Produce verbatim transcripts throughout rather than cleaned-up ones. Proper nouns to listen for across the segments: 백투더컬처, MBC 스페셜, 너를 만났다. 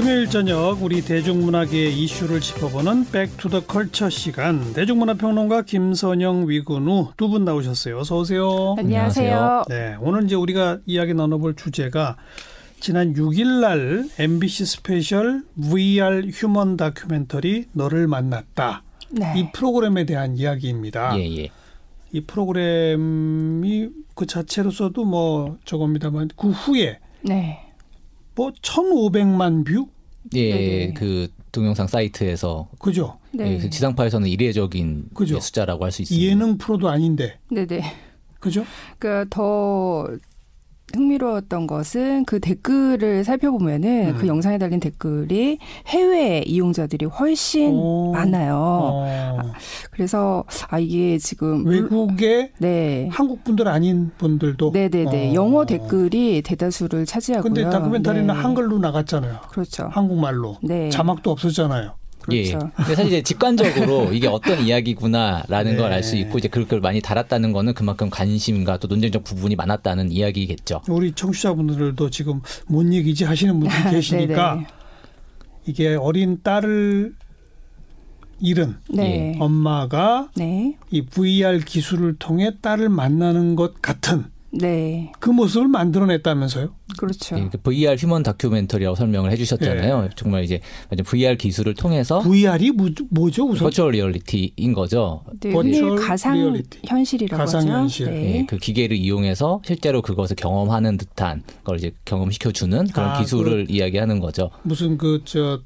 금요일 저녁 우리 대중문화계의 이슈를 짚어보는 백투더컬처 시간, 대중문화평론가 김선영, 위근우 두 분 나오셨어요. 어서 오세요. 안녕하세요. 네, 오늘 이제 우리가 이야기 나눠볼 주제가 지난 육 일 날 엠비씨 스페셜 브이알 휴먼 다큐멘터리 너를 만났다. 네. 이 프로그램에 대한 이야기입니다. 예, 예. 이 프로그램이 그 자체로서도 뭐 저겁니다만 그 후에 네. 뭐 천오백만 뷰? 예, 네. 그 동영상 사이트에서 그죠? 네. 예, 지상파에서는 이례적인 그죠? 숫자라고 할 수 있습니다. 예능 프로도 아닌데. 네, 네. 그죠? 그러니까 더 흥미로웠던 것은 그 댓글을 살펴보면은 음. 그 영상에 달린 댓글이 해외 이용자들이 훨씬 오. 많아요. 오. 아, 그래서 아 이게 지금 외국의 네. 한국 분들 아닌 분들도 네네네 어. 영어 댓글이 대다수를 차지하고요. 근데 다큐멘터리는 네. 한글로 나갔잖아요. 그렇죠. 한국말로 네. 자막도 없었잖아요. 그렇죠. 예. 근데 사실 이제 직관적으로 이게 어떤 이야기구나라는 네. 걸 알 수 있고, 이제 그걸 많이 달았다는 거는 그만큼 관심과 또 논쟁적 부분이 많았다는 이야기겠죠. 우리 청취자분들도 지금 뭔 얘기지 하시는 분들이 계시니까 이게 어린 딸을 잃은 네. 엄마가 네. 이 브이알 기술을 통해 딸을 만나는 것 같은 네. 그 모습을 만들어냈다면서요? 그렇죠. 예, 브이알 휴먼 다큐멘터리라고 설명을 해주셨잖아요. 예. 정말 이제 브이알 기술을 통해서 브이알이 뭐, 뭐죠? 우선 버추얼 리얼리티인 거죠. 네, 버추얼 가상 리얼리티. 현실이라고 가상 하죠. 현실. 네. 예, 그 기계를 이용해서 실제로 그것을 경험하는 듯한 걸 이제 경험시켜주는 그런 아, 기술을 그, 이야기하는 거죠. 무슨 그 저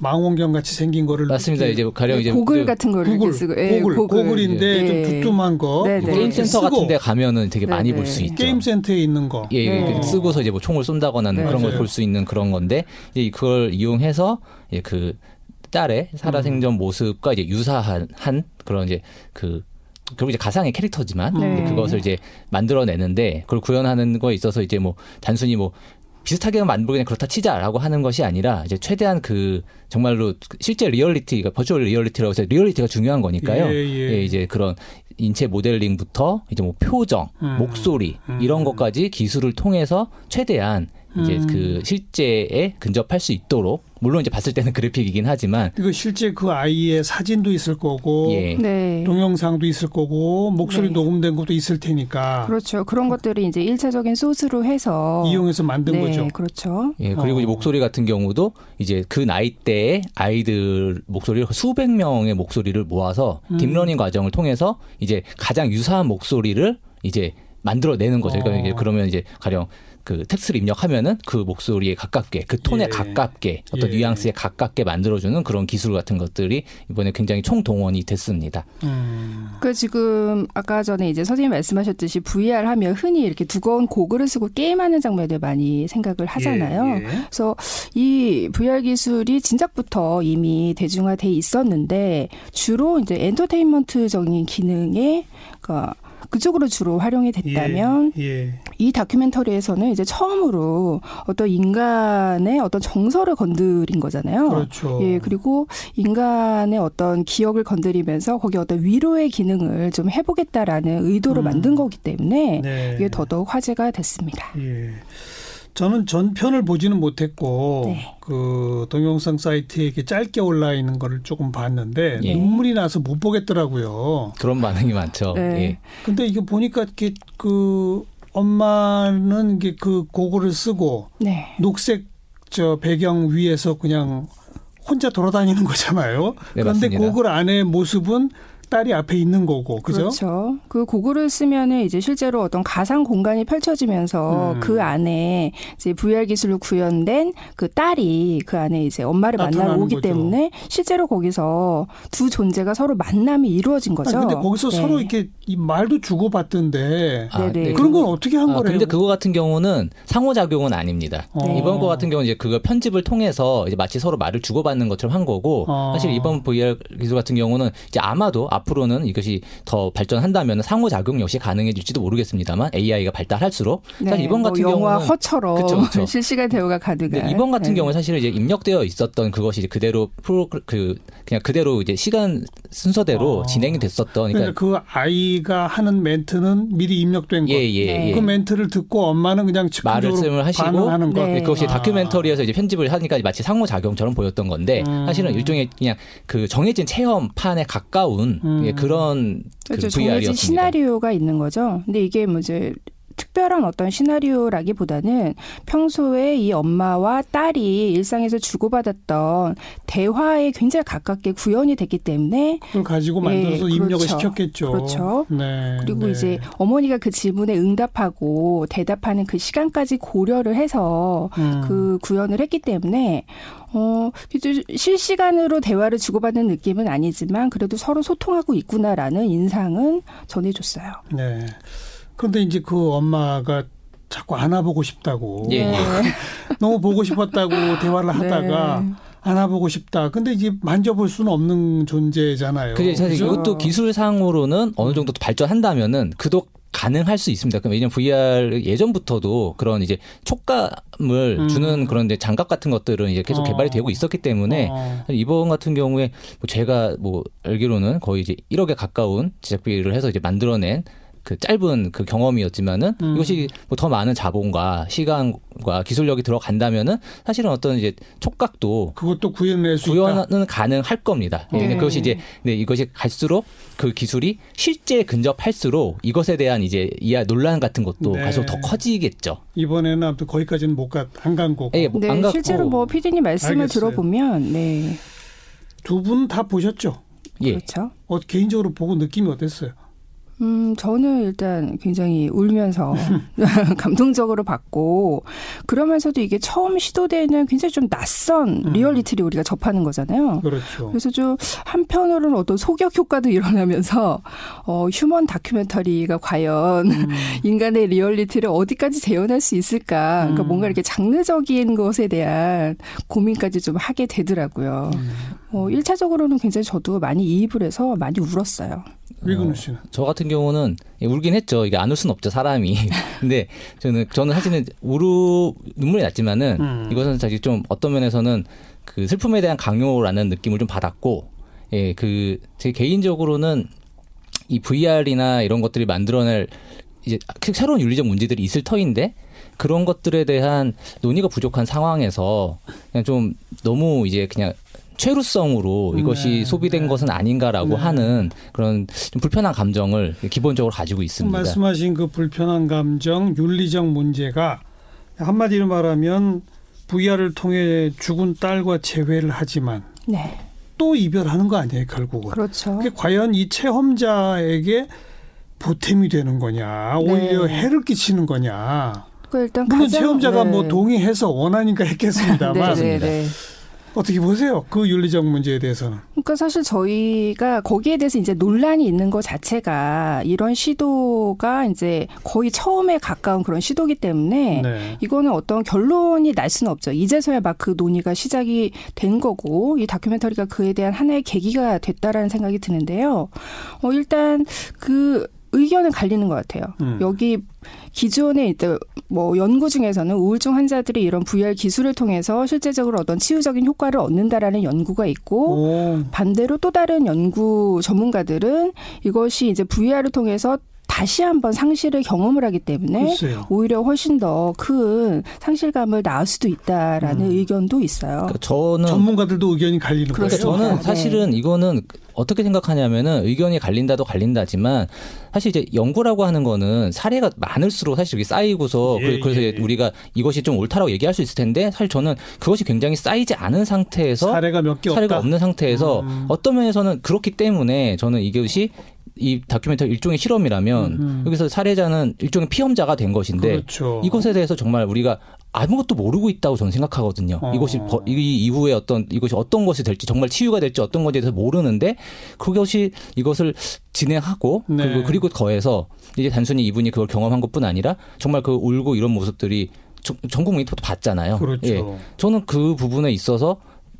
망원경 같이 생긴 거를 맞습니다. 이제 가령 이제 고글 같은 거를 고글, 쓰고 예, 고글, 고글. 고글인데 네. 좀 두툼한 거 네, 네. 게임 센터 쓰고. 같은 데 가면은 되게 네, 많이 네. 볼 수 있죠. 게임 센터에 있는 거 예, 네. 쓰고서 이제 뭐 총을 쏜다거나 네, 그런 걸 볼 수 있는 그런 건데, 이제 그걸 이용해서 이제 그 딸의 살아생전 음. 모습과 이제 유사한 한 그런 이제 그 결국 이제 가상의 캐릭터지만 네. 그것을 이제 만들어내는데, 그걸 구현하는 거에 있어서 이제 뭐 단순히 뭐 비슷하게는 만들긴 그렇다 치자라고 하는 것이 아니라, 이제 최대한 그 정말로 실제 리얼리티가 버추얼 리얼리티라고 해서 리얼리티가 중요한 거니까요. 예, 예. 예, 이제 그런 인체 모델링부터 이제 뭐 표정, 음, 목소리 음. 이런 것까지 기술을 통해서 최대한 이제 음. 그 실제에 근접할 수 있도록, 물론 이제 봤을 때는 그래픽이긴 하지만 그 실제 그 아이의 사진도 있을 거고 예. 네. 동영상도 있을 거고 목소리 네. 녹음된 것도 있을 테니까 그렇죠. 그런 것들이 이제 일차적인 소스로 해서 이용해서 만든 네. 거죠. 그렇죠. 예. 그리고 어. 이제 목소리 같은 경우도 이제 그 나이대의 아이들 목소리를 수백 명의 목소리를 모아서 음. 딥러닝 과정을 통해서 이제 가장 유사한 목소리를 이제 만들어내는 거죠. 그러니까 어. 이제 그러면 이제 가령 그 텍스트를 입력하면은 그 목소리에 가깝게, 그 톤에 예. 가깝게, 어떤 예. 뉘앙스에 가깝게 만들어주는 그런 기술 같은 것들이 이번에 굉장히 총동원이 됐습니다. 음. 그 지금 아까 전에 이제 선생님 말씀하셨듯이 브이알 하면 흔히 이렇게 두꺼운 고글을 쓰고 게임하는 장면들 많이 생각을 하잖아요. 예. 예. 그래서 이 브이알 기술이 진작부터 이미 대중화돼 있었는데 주로 이제 엔터테인먼트적인 기능에 그러니까 그쪽으로 주로 활용이 됐다면 예, 예. 이 다큐멘터리에서는 이제 처음으로 어떤 인간의 어떤 정서를 건드린 거잖아요. 그렇죠. 예, 그리고 인간의 어떤 기억을 건드리면서 거기에 어떤 위로의 기능을 좀 해보겠다라는 의도로 음. 만든 거기 때문에 네. 이게 더더욱 화제가 됐습니다. 예. 저는 전편을 보지는 못했고 네. 그 동영상 사이트에 이렇게 짧게 올라 있는 거를 조금 봤는데 예. 눈물이 나서 못 보겠더라고요. 그런 반응이 많죠. 네. 예. 근데 이거 보니까 이렇게 그 엄마는 이게 그 고글을 쓰고 네. 녹색 저 배경 위에서 그냥 혼자 돌아다니는 거잖아요. 네, 그런데 맞습니다. 고글 안의 모습은 딸이 앞에 있는 거고, 그죠? 그렇죠. 그 고글을 쓰면은 이제 실제로 어떤 가상 공간이 펼쳐지면서 음. 그 안에 이제 브이알 기술로 구현된 그 딸이 그 안에 이제 엄마를 만나러 오기 거죠. 때문에 실제로 거기서 두 존재가 서로 만남이 이루어진 거죠. 그런데 거기서 네. 서로 이렇게 말도 주고받던데 아, 네. 그런 건 어떻게 한 아, 거래요? 그런데 그거 같은 경우는 상호작용은 아닙니다. 네. 이번 거 같은 경우는 이제 그거 편집을 통해서 이제 마치 서로 말을 주고받는 것처럼 한 거고, 아. 사실 이번 브이알 기술 같은 경우는 이제 아마도 앞으로는 이것이 더 발전한다면 상호작용 역시 가능해질지도 모르겠습니다만 에이아이가 발달할수록 네, 사실 이번 같은 뭐 경우는 영화 허처럼 그쵸, 그쵸. 실시간 대우가 가득한 이번 같은 네. 경우는 사실 이제 입력되어 있었던 그것이 이제 그대로 프로 그 그냥 그대로 이제 시간 순서대로 어. 진행이 됐었던 그러니까, 그러니까 그 아이가 하는 멘트는 미리 입력된 거. 예, 예, 예. 그 멘트를 듣고 엄마는 그냥 즉흥적으로 반응하는 거. 네. 그것이 아. 다큐멘터리에서 이제 편집을 하니까 마치 상호작용처럼 보였던 건데 음. 사실은 일종의 그냥 그 정해진 체험판에 가까운 음. 예, 그런 그렇죠. 그 브이알이었습니다. 정해진 시나리오가 있는 거죠. 근데 이게 뭐 이제 특별한 어떤 시나리오라기보다는 평소에 이 엄마와 딸이 일상에서 주고받았던 대화에 굉장히 가깝게 구현이 됐기 때문에 그걸 가지고 만들어서 네, 입력을 그렇죠. 시켰겠죠. 그렇죠. 네, 그리고 네. 이제 어머니가 그 질문에 응답하고 대답하는 그 시간까지 고려를 해서 음. 그 구현을 했기 때문에 어, 실시간으로 대화를 주고받는 느낌은 아니지만 그래도 서로 소통하고 있구나라는 인상은 전해줬어요. 네. 그런데 이제 그 엄마가 자꾸 안아보고 싶다고 예. 너무 보고 싶었다고 대화를 하다가 네. 안아보고 싶다. 근데 이제 만져볼 수는 없는 존재잖아요. 그게 사실 그렇죠? 이것도 기술상으로는 어느 정도 발전한다면은 그도 가능할 수 있습니다. 왜냐하면 브이아르 예전부터도 그런 이제 촉감을 음. 주는 그런 장갑 같은 것들은 이제 계속 어. 개발이 되고 있었기 때문에 어. 이번 같은 경우에 뭐 제가 뭐 알기로는 거의 이제 일억에 가까운 제작비를 해서 이제 만들어낸. 그 짧은 그 경험이었지만은 음. 이것이 뭐 더 많은 자본과 시간과 기술력이 들어간다면은 사실은 어떤 이제 촉각도 그것도 구현할 수 구현은 있다. 가능할 겁니다. 네. 그것이 이제 네, 이것이 갈수록 그 기술이 실제 근접할수록 이것에 대한 이제 이하 논란 같은 것도 네. 갈수록 더 커지겠죠. 이번에는 아무튼 거기까지는 못 갔 안 간 거고. 네, 뭐 네, 안 실제로 뭐 피디님 말씀을 알겠어요. 들어보면 네. 두 분 다 보셨죠? 예. 그렇죠. 어, 개인적으로 보고 느낌이 어땠어요? 음, 저는 일단 굉장히 울면서 감동적으로 봤고, 그러면서도 이게 처음 시도되는 굉장히 좀 낯선 리얼리티를 우리가 접하는 거잖아요. 그렇죠. 그래서 좀 한편으로는 어떤 소격 효과도 일어나면서, 어, 휴먼 다큐멘터리가 과연 음. 인간의 리얼리티를 어디까지 재현할 수 있을까. 그러니까 뭔가 이렇게 장르적인 것에 대한 고민까지 좀 하게 되더라고요. 음. 어, 일 차적으로는 굉장히 저도 많이 이입을 해서 많이 울었어요. 위근우 씨는? 어, 저 같은 경우는 울긴 했죠. 이게 안 울 수는 없죠, 사람이. 근데 저는 저는 사실은 울음 눈물이 났지만은 음. 이것은 사실 좀 어떤 면에서는 그 슬픔에 대한 강요라는 느낌을 좀 받았고, 예, 그 제 개인적으로는 이 브이아르이나 이런 것들이 만들어낼 이제 새로운 윤리적 문제들이 있을 터인데. 그런 것들에 대한 논의가 부족한 상황에서 그냥 좀 너무 이제 그냥 최루성으로 이것이 네, 소비된 네. 것은 아닌가라고 네. 하는 그런 좀 불편한 감정을 기본적으로 가지고 있습니다. 말씀하신 그 불편한 감정, 윤리적 문제가 한마디로 말하면 브이아르을 통해 죽은 딸과 재회를 하지만 네. 또 이별하는 거 아니에요, 결국은. 그렇죠. 그게 과연 이 체험자에게 보탬이 되는 거냐, 오히려 네. 해를 끼치는 거냐. 그 일단 물론 가장, 체험자가 네. 뭐 동의해서 원하니까 했겠습니다만 네, 네, 네. 어떻게 보세요? 그 윤리적 문제에 대해서는. 그러니까 사실 저희가 거기에 대해서 이제 논란이 있는 것 자체가 이런 시도가 이제 거의 처음에 가까운 그런 시도이기 때문에 네. 이거는 어떤 결론이 날 수는 없죠. 이제서야 막 그 논의가 시작이 된 거고 이 다큐멘터리가 그에 대한 하나의 계기가 됐다라는 생각이 드는데요. 어, 일단 그 의견은 갈리는 것 같아요. 음. 여기 기존에 있던 뭐 연구 중에서는 우울증 환자들이 이런 브이아르 기술을 통해서 실제적으로 어떤 치유적인 효과를 얻는다라는 연구가 있고 오. 반대로 또 다른 연구 전문가들은 이것이 이제 브이아르을 통해서 다시 한번 상실을 경험을 하기 때문에 글쎄요. 오히려 훨씬 더 큰 상실감을 낳을 수도 있다라는 음. 의견도 있어요. 그러니까 저는 전문가들도 의견이 갈리는 거예요. 그러니까 저는 네. 사실은 이거는 어떻게 생각하냐면은 의견이 갈린다도 갈린다지만 사실 이제 연구라고 하는 거는 사례가 많을수록 사실 이게 쌓이고서 예, 그래서 예, 예. 우리가 이것이 좀 옳다라고 얘기할 수 있을 텐데 사실 저는 그것이 굉장히 쌓이지 않은 상태에서 사례가 몇 개 없다. 사례가 없는 상태에서 음. 어떤 면에서는 그렇기 때문에 저는 이것이 이 다큐멘터리 일종의 실험이라면 음흠. 여기서 살해자는 일종의 피험자가 된 것인데 그렇죠. 이것에 대해서 정말 우리가 아무것도 모르고 있다고 저는 생각하거든요. 어. 이것이 이 이후에 어떤 이것이 어떤 것이 될지 정말 치유가 될지 어떤 것에 대해서 모르는데 그것이 이것을 진행하고 네. 그리고, 그리고 거에서 이제 단순히 이분이 그걸 경험한 것뿐 아니라 정말 그 울고 이런 모습들이 전 국민이 봤잖아요. 그렇죠. 예. 저는 그 부분에 있어서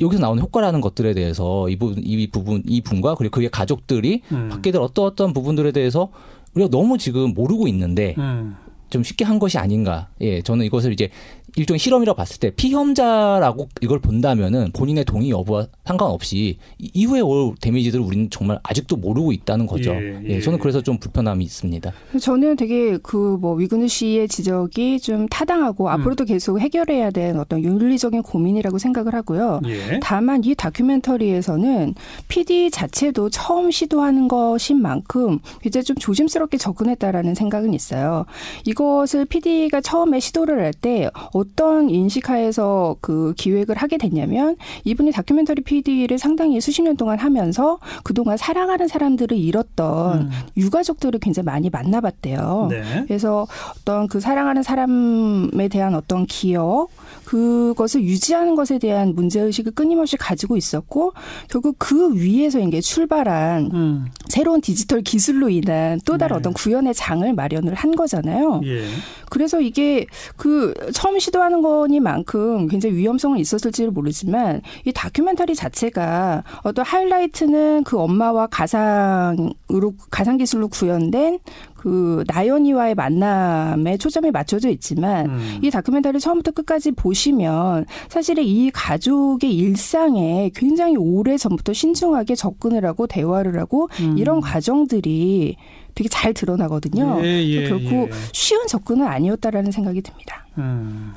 여기서 나오는 효과라는 것들에 대해서 이 부분, 이 부분, 이 분과 그리고 그의 가족들이 음. 받게 될 어떠 어떤 부분들에 대해서 우리가 너무 지금 모르고 있는데 음. 좀 쉽게 한 것이 아닌가. 예, 저는 이것을 이제 일종의 실험이라고 봤을 때 피험자라고 이걸 본다면은 본인의 동의 여부와 상관없이 이후에 올 데미지들을 우리는 정말 아직도 모르고 있다는 거죠. 예, 예. 예, 저는 그래서 좀 불편함이 있습니다. 저는 되게 그 뭐 위근우 씨의 지적이 좀 타당하고 음. 앞으로도 계속 해결해야 될 어떤 윤리적인 고민이라고 생각을 하고요. 예. 다만 이 다큐멘터리에서는 피디 자체도 처음 시도하는 것인 만큼 이제 좀 조심스럽게 접근했다라는 생각은 있어요. 이것을 피디가 처음에 시도를 할 때 어떤 인식하에서 그 기획을 하게 됐냐면 이분이 다큐멘터리 피디를 상당히 수십 년 동안 하면서 그동안 사랑하는 사람들을 잃었던 음. 유가족들을 굉장히 많이 만나봤대요. 네. 그래서 어떤 그 사랑하는 사람에 대한 어떤 기억, 그것을 유지하는 것에 대한 문제의식을 끊임없이 가지고 있었고 결국 그 위에서 이게 출발한 음. 새로운 디지털 기술로 인한 또 다른 네. 어떤 구현의 장을 마련을 한 거잖아요. 예. 그래서 이게 그 처음 시도하는 거니만큼 굉장히 위험성은 있었을지는 모르지만 이 다큐멘터리 자체가 어떤 하이라이트는 그 엄마와 가상으로 가상 기술로 구현된 그 나연이와의 만남에 초점이 맞춰져 있지만 음. 이 다큐멘터리 처음부터 끝까지 보시면 사실 이 가족의 일상에 굉장히 오래전부터 신중하게 접근을 하고 대화를 하고 음. 이런 과정들이 되게 잘 드러나거든요. 예, 예, 결코 예. 쉬운 접근은 아니었다라는 생각이 듭니다. 음.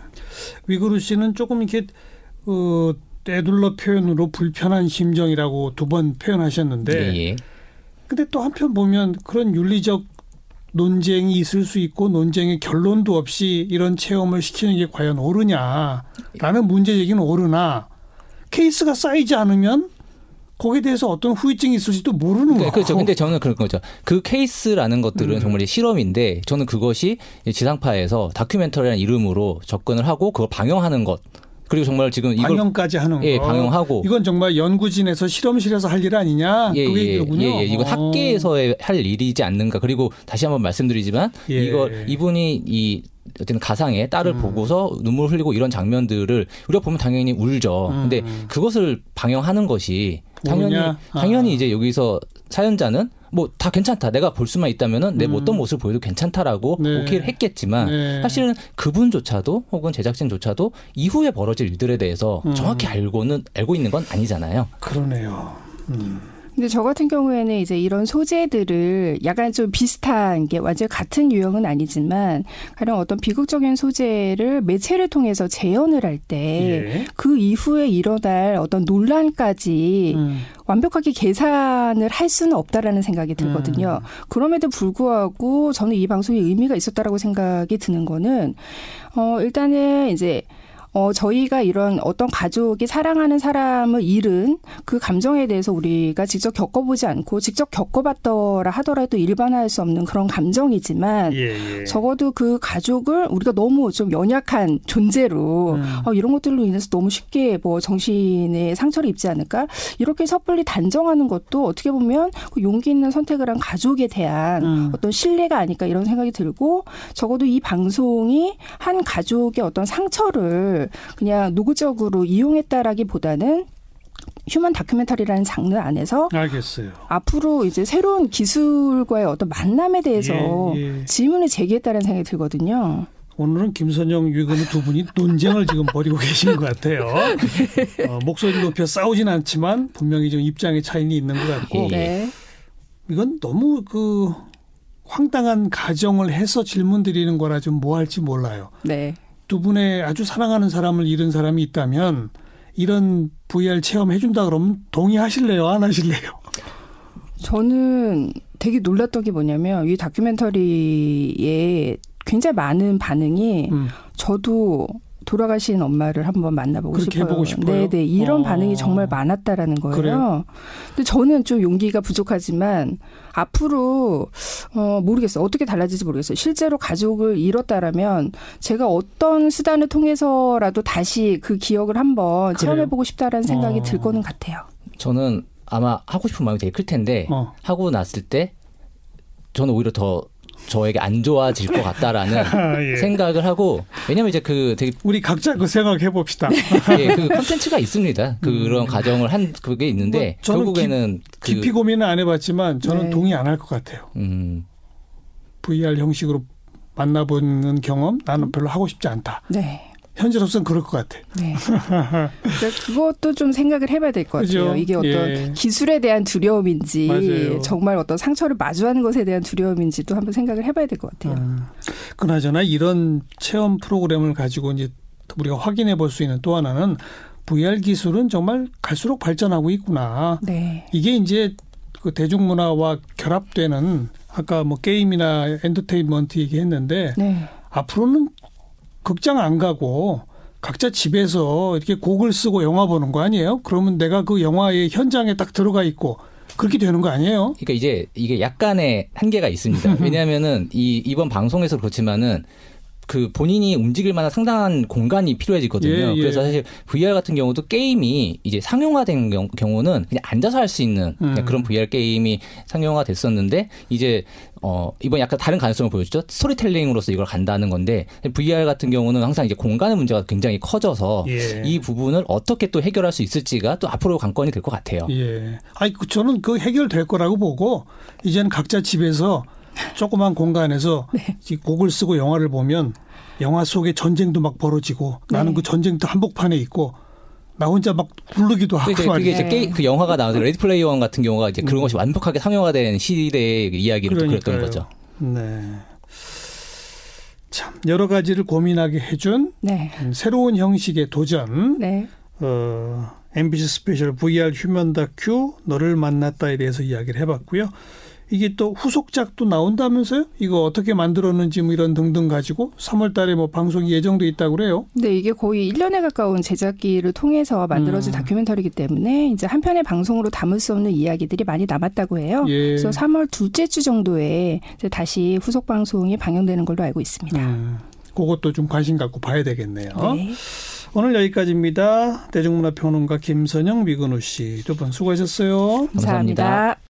위그루 씨는 조금 이렇게 어, 때둘러 표현으로 불편한 심정이라고 두 번 표현하셨는데 예, 예. 근데 또 한편 보면 그런 윤리적 논쟁이 있을 수 있고 논쟁의 결론도 없이 이런 체험을 시키는 게 과연 옳으냐라는 문제제기는 옳으나 케이스가 쌓이지 않으면 거기에 대해서 어떤 후유증이 있을지도 모르는 거예요. 그렇죠. 근데 저는 그런 거죠. 그 케이스라는 것들은 음. 정말 실험인데 저는 그것이 지상파에서 다큐멘터리라는 이름으로 접근을 하고 그걸 방영하는 것. 그리고 정말 지금 이걸 방영까지 하는 예, 거. 방영하고 이건 정말 연구진에서 실험실에서 할 일 아니냐? 예, 그게 이거군요. 예, 예, 이건 어. 학계에서의 할 일이지 않는가? 그리고 다시 한번 말씀드리지만 예. 이거 이분이 이 어쨌든 가상의 딸을 음. 보고서 눈물 흘리고 이런 장면들을 우리가 보면 당연히 울죠. 음. 근데 그것을 방영하는 것이 당연히 아. 당연히 이제 여기서 사연자는 뭐 다 괜찮다. 내가 볼 수만 있다면은 내 음. 어떤 모습을 보여도 괜찮다라고 네. 오케이를 했겠지만 네. 사실은 그분조차도 혹은 제작진조차도 이후에 벌어질 일들에 대해서 음. 정확히 알고는 알고 있는 건 아니잖아요. 그러네요. 음. 근데 저 같은 경우에는 이제 이런 소재들을 약간 좀 비슷한 게 완전 같은 유형은 아니지만 가령 어떤 비극적인 소재를 매체를 통해서 재현을 할 때 그 예. 이후에 일어날 어떤 논란까지 음. 완벽하게 계산을 할 수는 없다라는 생각이 들거든요. 음. 그럼에도 불구하고 저는 이 방송이 의미가 있었다라고 생각이 드는 거는 어 일단은 이제 어, 저희가 이런 어떤 가족이 사랑하는 사람을 잃은 그 감정에 대해서 우리가 직접 겪어보지 않고 직접 겪어봤더라 하더라도 일반화할 수 없는 그런 감정이지만 예, 예. 적어도 그 가족을 우리가 너무 좀 연약한 존재로 음. 어, 이런 것들로 인해서 너무 쉽게 뭐 정신에 상처를 입지 않을까 이렇게 섣불리 단정하는 것도 어떻게 보면 그 용기 있는 선택을 한 가족에 대한 음. 어떤 신뢰가 아닐까 이런 생각이 들고 적어도 이 방송이 한 가족의 어떤 상처를 그냥 노골적으로 이용했다라기보다는 휴먼 다큐멘터리라는 장르 안에서 알겠어요. 앞으로 이제 새로운 기술과의 어떤 만남에 대해서 예, 예. 질문을 제기했다는 생각이 들거든요. 오늘은 김선영, 위근우 두 분이 논쟁을 지금 벌이고 계신 것 같아요. 어, 목소리를 높여 싸우진 않지만 분명히 좀 입장의 차이는 있는 것 같고 예. 이건 너무 그 황당한 가정을 해서 질문 드리는 거라 좀 뭐 할지 몰라요. 네. 두 분의 아주 사랑하는 사람을 잃은 사람이 있다면 이런 브이알 체험 해준다 그러면 동의하실래요? 안 하실래요? 저는 되게 놀랐던 게 뭐냐면 이 다큐멘터리에 굉장히 많은 반응이 음. 저도 돌아가신 엄마를 한번 만나보고 그렇게 싶어요. 해보고 싶어요? 네네. 이런 어. 반응이 정말 많았다라는 거예요. 그래요? 근데 저는 좀 용기가 부족하지만 앞으로 어, 모르겠어요. 어떻게 달라질지 모르겠어요. 실제로 가족을 잃었다라면 제가 어떤 수단을 통해서라도 다시 그 기억을 한번 그래요? 체험해보고 싶다라는 생각이 어. 들 거는 같아요. 저는 아마 하고 싶은 마음이 되게 클 텐데 어. 하고 났을 때 저는 오히려 더 저에게 안 좋아질 것 같다라는 예. 생각을 하고, 왜냐면 이제 그 되게 우리 각자 그 생각해 봅시다. 예, 그 콘텐츠가 있습니다. 그런 음. 가정을 한 그게 있는데 뭐 결국에는 깊이, 깊이 그, 고민은 안 해봤지만 저는 네. 동의 안 할 것 같아요. 음. 브이알 형식으로 만나보는 경험 나는 별로 하고 싶지 않다. 네. 현재로서는 그럴 것 같아. 네. 그것도 좀 생각을 해봐야 될 것 같아요. 그죠? 이게 어떤 예. 기술에 대한 두려움인지 맞아요. 정말 어떤 상처를 마주하는 것에 대한 두려움인지도 한번 생각을 해봐야 될 것 같아요. 음. 그나저나 이런 체험 프로그램을 가지고 이제 우리가 확인해 볼 수 있는 또 하나는 브이알 기술은 정말 갈수록 발전하고 있구나. 네. 이게 이제 그 대중문화와 결합되는 아까 뭐 게임이나 엔터테인먼트 얘기했는데 네. 앞으로는 극장 안 가고 각자 집에서 이렇게 곡을 쓰고 영화 보는 거 아니에요? 그러면 내가 그 영화의 현장에 딱 들어가 있고 그렇게 되는 거 아니에요? 그러니까 이제 이게 약간의 한계가 있습니다. 왜냐하면은 이 이번 방송에서 그렇지만은 그 본인이 움직일 만한 상당한 공간이 필요해지거든요. 예, 예. 그래서 사실 브이알 같은 경우도 게임이 이제 상용화된 경우는 그냥 앉아서 할 수 있는 음. 그런 브이알 게임이 상용화됐었는데 이제 어 이번 약간 다른 가능성을 보여주죠. 스토리텔링으로서 이걸 간다는 건데 브이알 같은 경우는 항상 이제 공간의 문제가 굉장히 커져서 예. 이 부분을 어떻게 또 해결할 수 있을지가 또 앞으로 관건이 될 것 같아요. 예. 아니 저는 그 해결될 거라고 보고 이제는 각자 집에서 조그만 공간에서 네. 곡을 쓰고 영화를 보면 영화 속에 전쟁도 막 벌어지고 네. 나는 그 전쟁터 한복판에 있고 나 혼자 막 굴르기도 하고 이제 그게 이제 게임, 그 영화가 나오는 레디 플레이어 원 같은 경우가 이제 그런 것이 완벽하게 상용화된 시대의 이야기를 또 그렸던 거죠. 네. 참 여러 가지를 고민하게 해준 네. 새로운 형식의 도전. 네. 어, 엠비씨 스페셜 브이알 휴먼 다큐 너를 만났다에 대해서 이야기를 해봤고요. 이게 또 후속작도 나온다면서요? 이거 어떻게 만들었는지 뭐 이런 등등 가지고 삼월 달에 뭐 방송이 예정돼 있다고 그래요? 네, 이게 거의 일 년에 가까운 제작기를 통해서 만들어진 음. 다큐멘터리이기 때문에 이제 한 편의 방송으로 담을 수 없는 이야기들이 많이 남았다고 해요. 예. 그래서 삼월 둘째 주 정도에 이제 다시 후속 방송이 방영되는 걸로 알고 있습니다. 음. 그것도 좀 관심 갖고 봐야 되겠네요. 네. 오늘 여기까지입니다. 대중문화평론가 김선영, 미근우 씨 두 분 수고하셨어요. 감사합니다. 감사합니다.